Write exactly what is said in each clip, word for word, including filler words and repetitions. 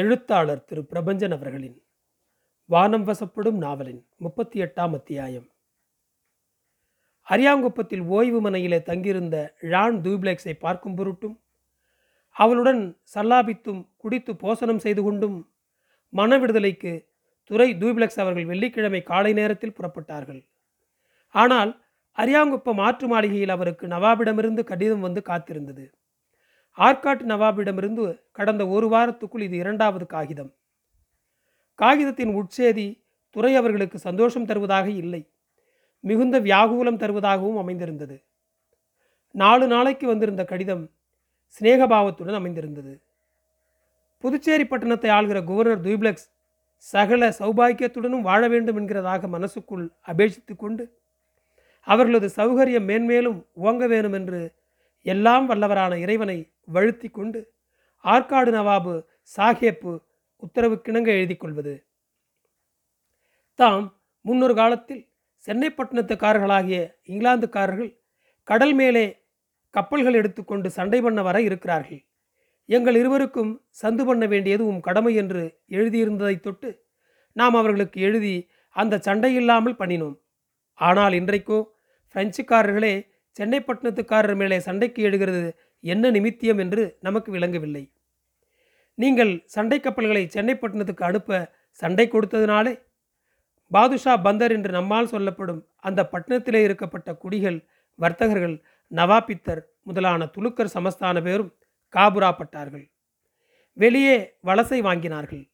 எழுத்தாளர் திரு பிரபஞ்சன் அவர்களின் வானம் வசப்படும் நாவலின் முப்பத்தி எட்டாம் அத்தியாயம். அரியாங்குப்பத்தில் ஓய்வு மனையிலே தங்கியிருந்த ழான் தூப்ளெக்ஸை பார்க்கும் பொருட்டும் அவளுடன் சல்லாபித்தும் குடித்து போசனம் செய்து கொண்டும் மன விடுதலைக்கு துரை தூப்ளெக்ஸ் அவர்கள் வெள்ளிக்கிழமை காலை நேரத்தில் புறப்பட்டார்கள். ஆனால் அரியாங்குப்பம் ஆற்று மாளிகையில் அவருக்கு நவாபிடமிருந்து கடிதம் வந்து காத்திருந்தது. ஆர்காட் நவாபிடமிருந்து கடந்த ஒரு வாரத்துக்குள் இது இரண்டாவது காகிதம். காகிதத்தின் உட்செய்தி துரை அவர்களுக்கு சந்தோஷம் தருவதாக இல்லை, மிகுந்த வியாகுலம் தருவதாகவும் அமைந்திருந்தது. நாலு நாளைக்கு வந்திருந்த கடிதம் சிநேகபாவத்துடன் அமைந்திருந்தது. புதுச்சேரி பட்டணத்தை ஆள்கிற கவர்னர் தூப்ளெக்ஸ் சகல சௌபாக்கியத்துடனும் வாழ வேண்டும் என்கிறதாக மனசுக்குள் அபேட்சித்து கொண்டு அவர்களது சௌகரியம் மேன்மேலும் ஓங்க வேணும் என்று எல்லாம் வல்லவரான இறைவனை வழுத்தி கொண்டு ஆற்காடு நவாபு சாஹேப்பு உத்தரவுக்கிணங்க எழுதி கொள்வது, தாம் முன்னொரு காலத்தில் சென்னை பட்டணத்துக்காரர்களாகிய இங்கிலாந்துக்காரர்கள் கடல் மேலே கப்பல்கள் எடுத்துக்கொண்டு சண்டை பண்ண வர இருக்கிறார்கள், எங்கள் இருவருக்கும் சந்து பண்ண வேண்டியது உம் கடமை என்று எழுதியிருந்ததை தொட்டு நாம் அவர்களுக்கு எழுதி அந்த சண்டை இல்லாமல் பண்ணினோம். ஆனால் இன்றைக்கோ பிரெஞ்சுக்காரர்களே சென்னை பட்டணத்துக்காரர் மேலே சண்டைக்கு எழுகிறது என்ன நிமித்தியம் என்று நமக்கு விளங்கவில்லை. நீங்கள் சண்டை கப்பல்களை சென்னை பட்டணத்துக்கு அனுப்ப சண்டை கொடுத்ததினாலே பாதுஷா பந்தர் என்று நம்மால் சொல்லப்படும் அந்த பட்டணத்திலே இருக்கப்பட்ட குடிகள், வர்த்தகர்கள், நவாபித்தர் முதலான துலுக்கர் சமஸ்தான பேரும் காபுராப்பட்டார்கள், வெளியே வலசை வாங்கினார்கள்.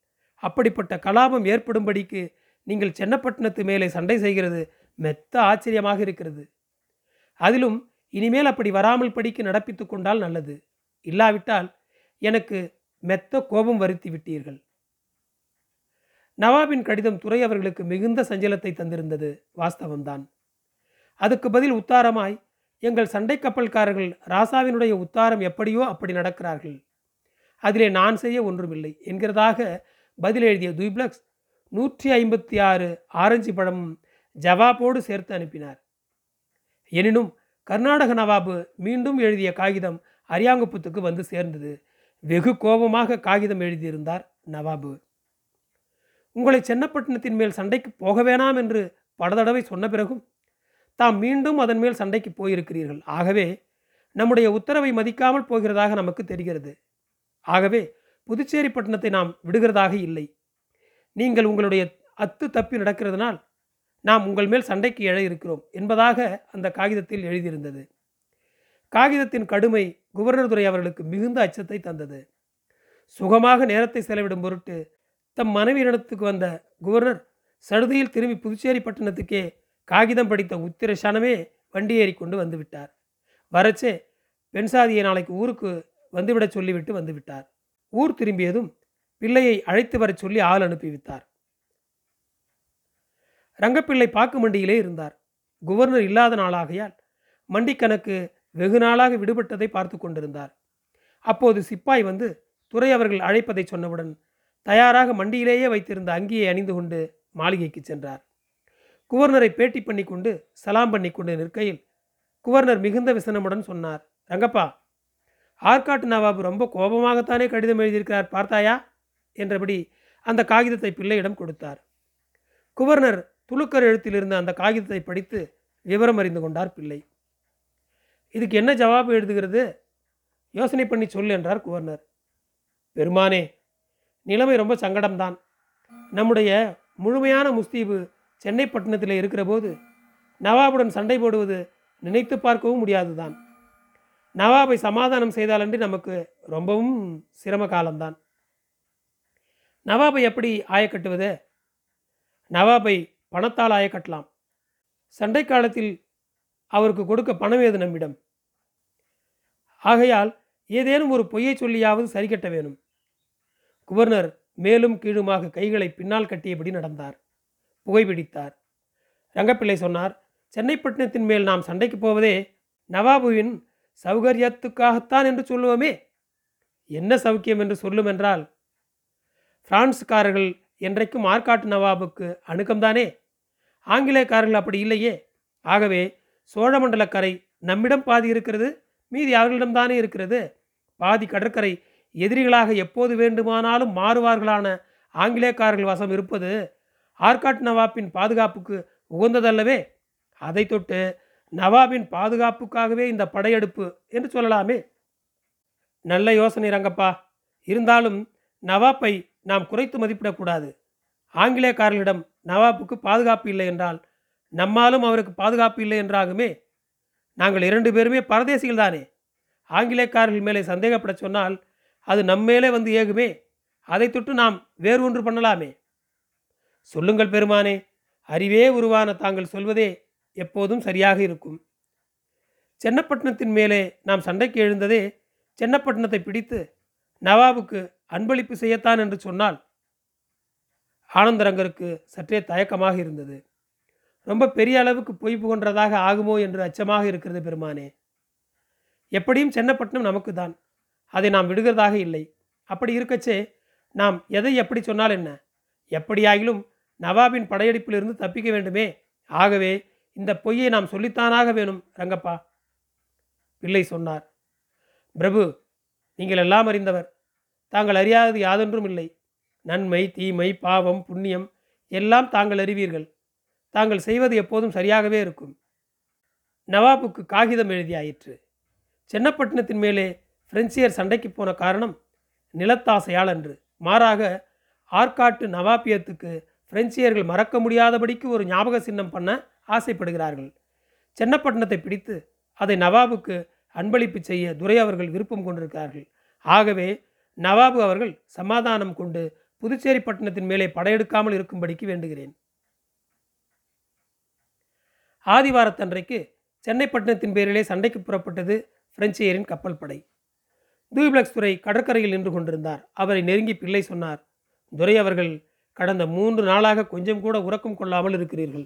அப்படிப்பட்ட கலாபம் ஏற்படும்படிக்கு நீங்கள் சென்னப்பட்டினத்து மேலே சண்டை செய்கிறது மெத்த ஆச்சரியமாக இருக்கிறது. அதிலும் இனிமேல் அப்படி வராமல் படிக்க நடப்பித்து கொண்டால் நல்லது, இல்லாவிட்டால் எனக்கு மெத்த கோபம் வருத்தி விட்டீர்கள். நவாபின் கடிதம் துரை அவர்களுக்கு மிகுந்த சஞ்சலத்தை தந்திருந்தது வாஸ்தவம்தான். அதுக்கு பதில் உத்தாரமாய் எங்கள் சண்டை கப்பல்காரர்கள் ராசாவினுடைய உத்தாரம் எப்படியோ அப்படி நடக்கிறார்கள், அதிலே நான் செய்ய ஒன்றுமில்லை என்கிறதாக பதில் எழுதிய தூப்ளெக்ஸ் நூற்றி ஐம்பத்தி ஆறு ஆரஞ்சு பழமும் ஜவாபோடு சேர்த்து அனுப்பினார். எனினும் கர்நாடக நவாபு மீண்டும் எழுதிய காகிதம் அரியாங்குப்பத்துக்கு வந்து சேர்ந்தது. வெகு கோபமாக காகிதம் எழுதியிருந்தார் நவாபு. உங்களை சென்னப்பட்டினத்தின் மேல் சண்டைக்கு போக வேணாம் என்று பல தடவை சொன்ன பிறகும் தாம் மீண்டும் அதன் மேல் சண்டைக்கு போயிருக்கிறீர்கள். ஆகவே நம்முடைய உத்தரவை மதிக்காமல் போகிறதாக நமக்கு தெரிகிறது. ஆகவே புதுச்சேரி பட்டணத்தை நாம் விடுகிறதாக இல்லை. நீங்கள் உங்களுடைய அத்து தப்பி நடக்கிறதுனால் நாம் உங்கள் மேல் சண்டைக்கு எழ இருக்கிறோம் என்பதாக அந்த காகிதத்தில் எழுதியிருந்தது. காகிதத்தின் கடுமை கவர்னர் துரை அவர்களுக்கு மிகுந்த அச்சத்தை தந்தது. சுகமாக நேரத்தை செலவிடும் பொருட்டு தம் மனைவியிடத்துக்கு வந்த கவர்னர் சடுதியில் திரும்பி புதுச்சேரி பட்டணத்துக்கே காகிதம் படித்த உத்திரசனமே வண்டி ஏறி கொண்டு வந்துவிட்டார். வரச்சே பெண்சாதியை நாளைக்கு ஊருக்கு வந்துவிட சொல்லிவிட்டு வந்துவிட்டார். ஊர் திரும்பியதும் பிள்ளையை அழைத்து வர சொல்லி ஆள் அனுப்பிவித்தார். ரங்கப்பிள்ளை பாக்கு மண்டியிலே இருந்தார். கவர்னர் இல்லாத நாளாகையால் மண்டி கணக்கு வெகு நாளாக விடுபட்டதை பார்த்து கொண்டிருந்தார். அப்போது சிப்பாய் வந்து துரை அவர்கள் அழைப்பதை சொன்னவுடன் தயாராக மண்டியிலேயே வைத்திருந்த அங்கியை அணிந்து கொண்டு மாளிகைக்கு சென்றார். கவர்னரை பேட்டி பண்ணி கொண்டு சலாம் பண்ணி கொண்டு நிற்கையில் கவர்னர் மிகுந்த விசனமுடன் சொன்னார், ரங்கப்பா, ஆர்காட் நவாபு ரொம்ப கோபமாகத்தானே கடிதம் எழுதியிருக்கிறார் பார்த்தாயா என்றபடி அந்த காகிதத்தை பிள்ளையிடம் கொடுத்தார். கவர்னர் துலுக்கர் எழுத்திலிருந்து அந்த காகிதத்தை படித்து விவரம் அறிந்து கொண்டார் பிள்ளை. இதுக்கு என்ன ஜவாபு எழுதுகிறது யோசனை பண்ணி சொல் என்றார் கவர்னர். பெருமானே, நிலைமை ரொம்ப சங்கடம்தான். நம்முடைய முழுமையான முஸ்தீபு சென்னை பட்டணத்தில் இருக்கிற போது நவாபுடன் சண்டை போடுவது நினைத்து பார்க்கவும் முடியாதுதான். நவாபை சமாதானம் செய்தாலன்றி நமக்கு ரொம்பவும் சிரம காலம்தான். நவாபை எப்படி ஆய கட்டுவது? நவாபை பணத்தால் ஆய கட்டலாம். சண்டை காலத்தில் அவருக்கு கொடுக்க பணம் ஏது நம்மிடம்? ஆகையால் ஏதேனும் ஒரு பொய்யை சொல்லியாவது சரி கட்ட வேணும். கவர்னர் மேலும் கீழுமாக கைகளை பின்னால் கட்டியபடி நடந்தார், புகைப்பிடித்தார். ரங்கப்பிள்ளை சொன்னார், சென்னைப்பட்டினத்தின் மேல் நாம் சண்டைக்கு போவதே நவாபுவின் சௌகரியத்துக்காகத்தான் என்று சொல்லுவோமே. என்ன சௌக்கியம் என்று சொல்லுமென்றால் பிரான்ஸ்காரர்கள் என்றைக்கும் ஆர்காட் நவாபுக்கு அணுக்கம்தானே, ஆங்கிலேயக்காரர்கள் அப்படி இல்லையே. ஆகவே சோழமண்டல கரை நம்மிடம் பாதி இருக்கிறது, மீதி அவர்களிடம்தானே இருக்கிறது. பாதி கடற்கரை எதிரிகளாக எப்போது வேண்டுமானாலும் மாறுவார்களான ஆங்கிலேயக்காரர்கள் வசம் இருப்பது ஆர்காட் நவாபின் பாதுகாப்புக்கு உகந்ததல்லவே. அதை தொட்டு நவாபின் பாதுகாப்புக்காகவே இந்த படையெடுப்பு என்று சொல்லலாமே. நல்ல யோசனை ரங்கப்பா. இருந்தாலும் நவாப்பை நாம் குறைத்து மதிப்பிடக்கூடாது. ஆங்கிலேயக்காரர்களிடம் நவாப்புக்கு பாதுகாப்பு இல்லை என்றால் நம்மாலும் அவருக்கு பாதுகாப்பு இல்லை என்றாகுமே. நாங்கள் இரண்டு பேருமே பரதேசிகள் தானே. ஆங்கிலேயக்காரர்கள் மேலே சந்தேகப்பட சொன்னால் அது நம்மேலே வந்து ஏகுமே. அதை தொட்டு நாம் வேறு ஒன்று பண்ணலாமே. சொல்லுங்கள் பெருமானே, அறிவே உருவான தாங்கள் சொல்வதே எப்போதும் சரியாக இருக்கும். சென்னப்பட்டினத்தின் மேலே நாம் சண்டைக்கு எழுந்ததே சென்னப்பட்டினத்தை பிடித்து நவாபுக்கு அன்பளிப்பு செய்யத்தான் என்று சொன்னால் ஆனந்தரங்கருக்கு சற்றே தயக்கமாக இருந்தது. ரொம்ப பெரிய அளவுக்கு பொய் புகன்றதாக ஆகுமோ என்று அச்சமாக இருக்கிறது பெருமானே. எப்படியும் சென்னப்பட்டினம் நமக்கு தான், அதை நாம் விடுகிறதாக இல்லை. அப்படி இருக்கச்சே நாம் எதை எப்படி சொன்னால் என்ன? எப்படியாகிலும் நவாபின் படையெடுப்பிலிருந்து தப்பிக்க வேண்டுமே. ஆகவே இந்த பொய்யை நாம் சொல்லித்தானாக வேணும் ரங்கப்பா. பிள்ளை சொன்னார், பிரபு, நீங்கள் எல்லாம் அறிந்தவர். தாங்கள் அறியாதது யாதொன்றும் இல்லை. நன்மை, தீமை, பாவம், புண்ணியம் எல்லாம் தாங்கள் அறிவீர்கள். தாங்கள் செய்வது எப்போதும் சரியாகவே இருக்கும். நவாபுக்கு காகிதம் எழுதியாயிற்று. சென்னப்பட்டினத்தின் மேலே பிரெஞ்சியர் சண்டைக்கு போன காரணம் நிலத்தாசையால் அன்று, மாறாக ஆர்காட்டு நவாபியத்துக்கு பிரெஞ்சியர்கள் மறக்க முடியாதபடிக்கு ஒரு ஞாபக சின்னம் பண்ண ஆசைப்படுகிறார்கள். சென்னப்பட்டினத்தை பிடித்து அதை நவாபுக்கு அன்பளிப்பு செய்ய துரை அவர்கள் விருப்பம் கொண்டிருக்கிறார்கள். ஆகவே நவாபு அவர்கள் சமாதானம் கொண்டு புதுச்சேரி பட்டணத்தின் மேலே படையெடுக்காமல் இருக்கும்படிக்கு வேண்டுகிறேன். ஆதிவாரத்தன்றைக்கு சென்னை பட்டணத்தின் பேரிலே சண்டைக்கு புறப்பட்டது பிரெஞ்சியரின் கப்பல் படை. தூய்பிளக்ஸ் துறை கடற்கரையில் நின்று கொண்டிருந்தார். அவரை நெருங்கி பிள்ளை சொன்னார், துரை அவர்கள், கடந்த மூன்று நாளாக கொஞ்சம் கூட உறக்கம் கொள்ளாமல் இருக்கிறீர்கள்.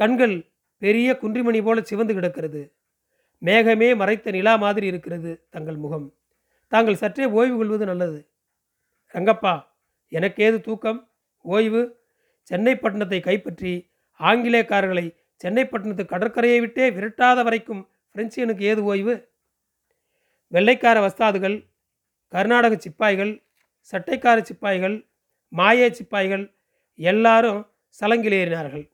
கண்கள் பெரிய குன்றிமணி போல சிவந்து கிடக்கிறது. மேகமே மறைத்த நிலா மாதிரி இருக்கிறது தங்கள் முகம். தாங்கள் சற்றே ஓய்வு கொள்வது நல்லது. ரங்கப்பா, எனக்கேது தூக்கம், ஓய்வு? சென்னை பட்டணத்தை கைப்பற்றி ஆங்கிலேயக்காரர்களை சென்னை பட்டணத்து கடற்கரையை விட்டே விரட்டாத வரைக்கும் பிரெஞ்சியனுக்கு ஏது ஓய்வு? வெள்ளைக்கார வஸ்தாதுகள், கர்நாடக சிப்பாய்கள், சட்டைக்கார சிப்பாய்கள், மாயே சிப்பாய்கள் எல்லாரும் சலங்கில் ஏறினார்கள்.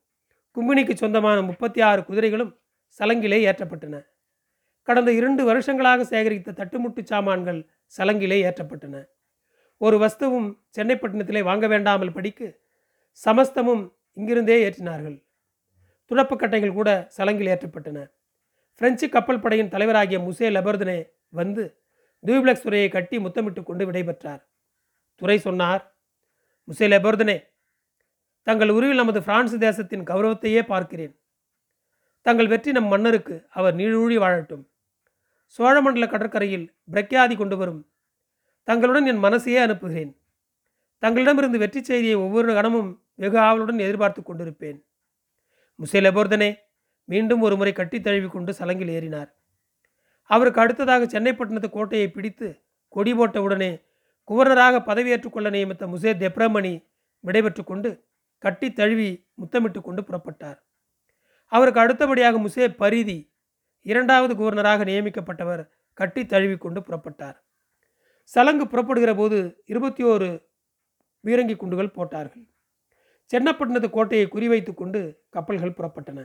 கும்பினிக்கு சொந்தமான முப்பத்தி ஆறு குதிரைகளும் சலங்கிலே ஏற்றப்பட்டன. கடந்த இரண்டு வருஷங்களாக சேகரித்த தட்டுமுட்டு சாமான்கள் சலங்கிலே ஏற்றப்பட்டன. ஒரு வஸ்துவும் சென்னைப்பட்டினத்திலே வாங்க வேண்டாமல் படிக்கு சமஸ்தமும் இங்கிருந்தே ஏற்றினார்கள். துடப்புக்கட்டைகள் கூட சலங்கில் ஏற்றப்பட்டன. பிரெஞ்சு கப்பல் படையின் தலைவராகிய முசே லெபர்தனே வந்து தூய்பிளக்ஸ் துறையை கட்டி முத்தமிட்டு கொண்டு விடைபெற்றார். துரை சொன்னார், முசே லெபர்தனே, தங்கள் உருவில் நமது பிரான்ஸ் தேசத்தின் கௌரவத்தையே பார்க்கிறேன். தங்கள் வெற்றி நம் மன்னருக்கு அவர் நீழூழி வாழட்டும். சோழமண்டல கடற்கரையில் பிரக்யாதி கொண்டு வரும். தங்களுடன் என் மனசையே அனுப்புகிறேன். தங்களிடமிருந்து வெற்றி செய்தியை ஒவ்வொரு கணமும் வெகு ஆவலுடன் எதிர்பார்த்து கொண்டிருப்பேன். முசே லெபர்தனே மீண்டும் ஒரு முறை கட்டி தழுவி கொண்டு சலங்கில் ஏறினார். அவருக்கு அடுத்ததாக சென்னைப்பட்டினத்து கோட்டையை பிடித்து கொடி போட்டவுடனே குவர்னராக பதவியேற்றுக்கொள்ள நியமித்த முசே தெப்ரமணி விடைபெற்று கொண்டு கட்டி தழுவி முத்தமிட்டு கொண்டு புறப்பட்டார். அவருக்கு அடுத்தபடியாக முசே பரிதி இரண்டாவது குவர்னராக நியமிக்கப்பட்டவர் கட்டி தழுவி கொண்டு புறப்பட்டார். சலங்கு புறப்படுகிற போது இருபத்தி ஓரு பீரங்கி குண்டுகள் போட்டார்கள். சென்னப்பட்டினத்து கோட்டையை குறிவைத்து கொண்டு கப்பல்கள் புறப்பட்டன.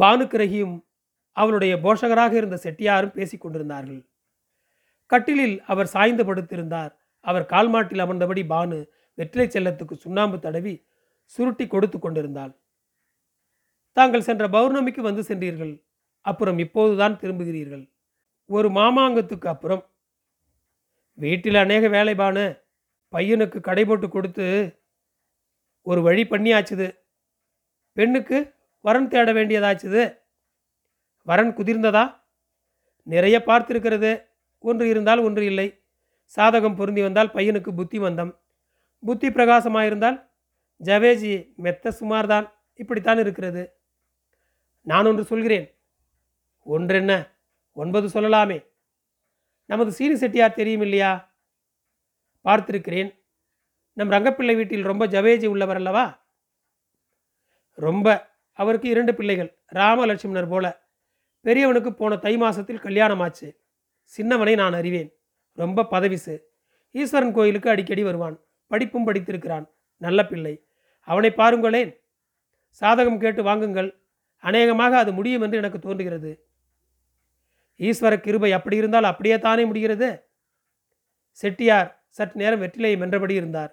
பானுக்கிரகியும் அவளுடைய போஷகராக இருந்த செட்டியாரும் பேசிக் கொண்டிருந்தார்கள். கட்டிலில் அவர் சாய்ந்து படுத்திருந்தார். அவர் கால்மாட்டில் அமர்ந்தபடி பானு வெற்றிலை செல்லத்துக்கு சுண்ணாம்பு தடவி சுருட்டி கொடுத்து கொண்டிருந்தாள். தாங்கள் சென்ற பௌர்ணமிக்கு வந்து சென்றீர்கள். அப்புறம் இப்போதுதான் திரும்புகிறீர்கள். ஒரு மாமாங்கத்துக்கு அப்புறம் வீட்டில் அநேக வேலைபான பையனுக்கு கடை போட்டு கொடுத்து ஒரு வழி பண்ணியாச்சுது. பெண்ணுக்கு வரன் தேட வேண்டியதாச்சுது. வரன் குதிர்ந்ததா? நிறைய பார்த்திருக்கிறது. ஒன்று இருந்தால் ஒன்று இல்லை. சாதகம் பொருந்தி வந்தால் பையனுக்கு புத்தி மந்தம், புத்தி பிரகாசமாயிருந்தால் ஜவேஜி மெத்த சுமார்தான். இப்படித்தான் இருக்கிறது. நான் ஒன்று சொல்கிறேன். ஒன்றென்ன, ஒன்பது சொல்லலாமே. நமது சீனி செட்டியார் தெரியும் இல்லையா? பார்த்திருக்கிறேன். நம் ரங்கப்பிள்ளை வீட்டில் ரொம்ப ஜவேஜி உள்ளவர் அல்லவா? ரொம்ப. அவருக்கு இரண்டு பிள்ளைகள், ராமலட்சுமணர் போல. பெரியவனுக்கு போன தை மாசத்தில் கல்யாணம் ஆச்சு. சின்னவனை நான் அறிவேன். ரொம்ப பதவிசு. ஈஸ்வரன் கோயிலுக்கு அடிக்கடி வருவான். படிப்பும் படித்திருக்கிறான். நல்ல பிள்ளை. அவனை பாருங்களேன். சாதகம் கேட்டு வாங்குங்கள். அநேகமாக அது முடியும் என்று எனக்கு தோன்றுகிறது. ஈஸ்வர கிருபை அப்படி இருந்தால் அப்படியே தானே முடிகிறது. செட்டியார் சற்று நேரம் வெற்றிலையை மென்றபடி இருந்தார்.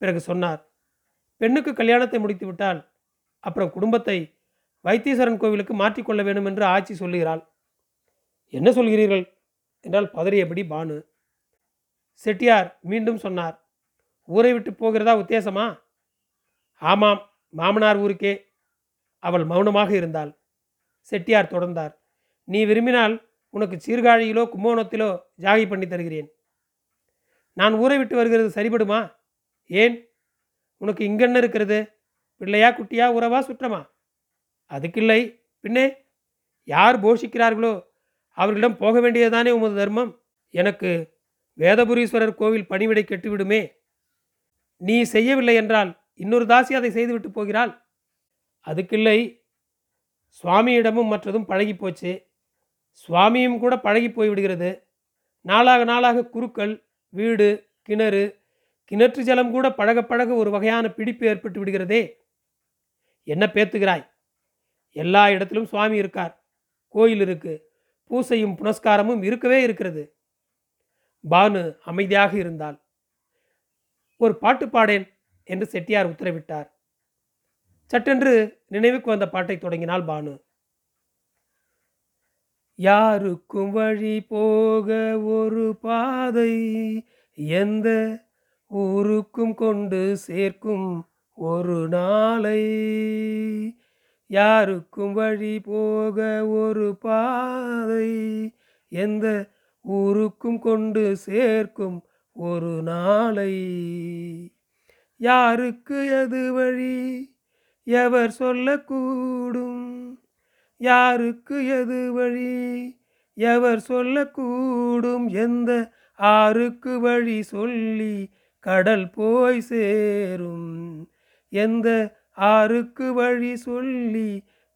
பிறகு சொன்னார், பெண்ணுக்கு கல்யாணத்தை முடித்து விட்டால் அப்புறம் குடும்பத்தை வைத்தீஸ்வரன் கோவிலுக்கு மாற்றிக்கொள்ள வேண்டும் என்று ஆட்சி சொல்லுகிறாள். என்ன சொல்கிறீர்கள் என்றால் பதறியபடி பானு. செட்டியார் மீண்டும் சொன்னார், ஊரை விட்டு போகிறதா உத்தேசமா? ஆமாம், மாமனார் ஊருக்கே. அவள் மௌனமாக இருந்தாள். செட்டியார் தொடர்ந்தார், நீ விரும்பினால் உனக்கு சீர்காழியிலோ கும்போனத்திலோ ஜாகை பண்ணி தருகிறேன். நான் ஊரை விட்டு வருகிறது சரிபடுமா? ஏன், உனக்கு இங்கென்ன இருக்கிறது? பிள்ளையா, குட்டியா, உறவா, சுற்றமா? அதுக்கில்லை, பின்னே யார் போஷிக்கிறார்களோ அவர்களிடம் போக வேண்டியதுதானே உமது தர்மம். எனக்கு வேதபுரீஸ்வரர் கோவில் பணிவிடை கெட்டுவிடுமே. நீ செய்யவில்லை என்றால் இன்னொரு தாசி அதை செய்துவிட்டு போகிறாள். அதுக்கில்லை, சுவாமியிடமும் மற்றதும் பழகி போச்சு. சுவாமியும் கூட பழகி போய்விடுகிறது. நாளாக நாளாக குருக்கள், வீடு, கிணறு, கிணற்று ஜலம் கூட பழக பழக ஒரு வகையான பிடிப்பு ஏற்பட்டு விடுகிறதே. என்ன பேத்துகிறாய்? எல்லா இடத்திலும் சுவாமி இருக்கார், கோயில் இருக்கு, பூசையும் புனஸ்காரமும் இருக்கவே இருக்கிறது. பானு அமைதியாக இருந்தாள். ஒரு பாட்டு பாடேன் என்று செட்டியார் உத்தரவிட்டார். சட்டென்று நினைவுக்கு வந்த பாட்டை தொடங்கினாள் பானு. யாருக்கும் வழி போக ஒரு பாதை, எந்த ஊருக்கும் கொண்டு சேர்க்கும் ஒரு நாளை. யாருக்கும் வழி போக ஒரு பாதை, எந்த ஊருக்கும் கொண்டு சேர்க்கும் ஒரு நாளை. யாருக்கு எது வழி எவர் சொல்லக்கூடும், யாருக்கு எது வழி எவர் சொல்லக்கூடும், எந்த ஆறுக்கு வழி சொல்லி கடல் போய் சேரும், எந்த ஆறுக்கு வழி சொல்லி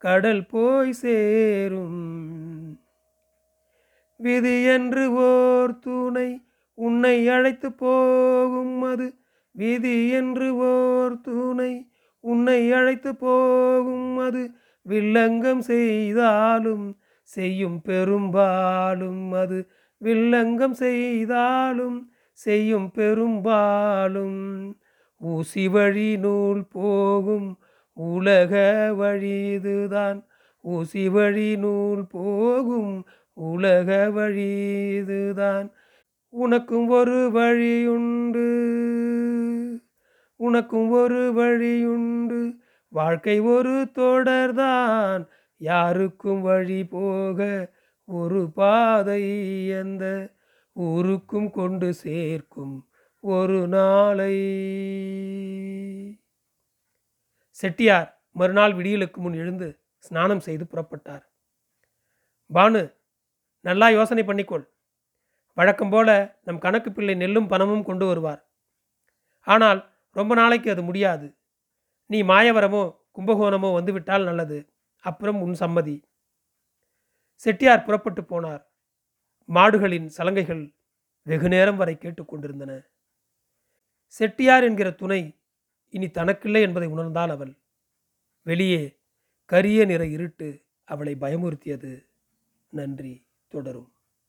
கடல் போய் சேரும். விதி என்று ஓர் துணை உன்னை அழைத்து போகும், அது விதி என்று ஓர் துணை உன்னை அழைத்து போகும், அது வில்லங்கம் செய்தாலும் செய்யும் பெரும்பாலும், அது வில்லங்கம் செய்தாலும் செய்யும் பெரும்பாலும். ஊசி வழி நூல் போகும் உலக வழிதுதான், ஊசி வழி நூல் போகும் உலக வழிதுதான். உனக்கும் ஒரு வழியுண்டு, உனக்கும் ஒரு வழியுண்டு, வாழ்க்கை ஒரு தொடர்தான். யாருக்கும் வழி போக ஒரு பாதை, எந்த ஊருக்கும் கொண்டு சேர்க்கும் ஒரு நாளை. செட்டியார் மறுநாள் விடியலுக்கு முன் எழுந்து ஸ்நானம் செய்து புறப்பட்டார். பானு, நல்லா யோசனை பண்ணிக்கொள். வழக்கம் போல நம் கணக்கு பிள்ளை நெல்லும் பணமும் கொண்டு வருவார். ஆனால் ரொம்ப நாளைக்கு அது முடியாது. நீ மாயவரமோ கும்பகோணமோ வந்துவிட்டால் நல்லது. அப்புறம் உன் சம்மதி. செட்டியார் புறப்பட்டு போனார். மாடுகளின் சலங்கைகள் வெகு நேரம் வரை கேட்டுக்கொண்டிருந்தன. செட்டியார் என்கிற துணை இனி தனக்கில்லை என்பதை உணர்ந்தாள் அவள். வெளியே கரிய நிற இருட்டு அவளை பயமுறுத்தியது. நன்றி. தொடரும்.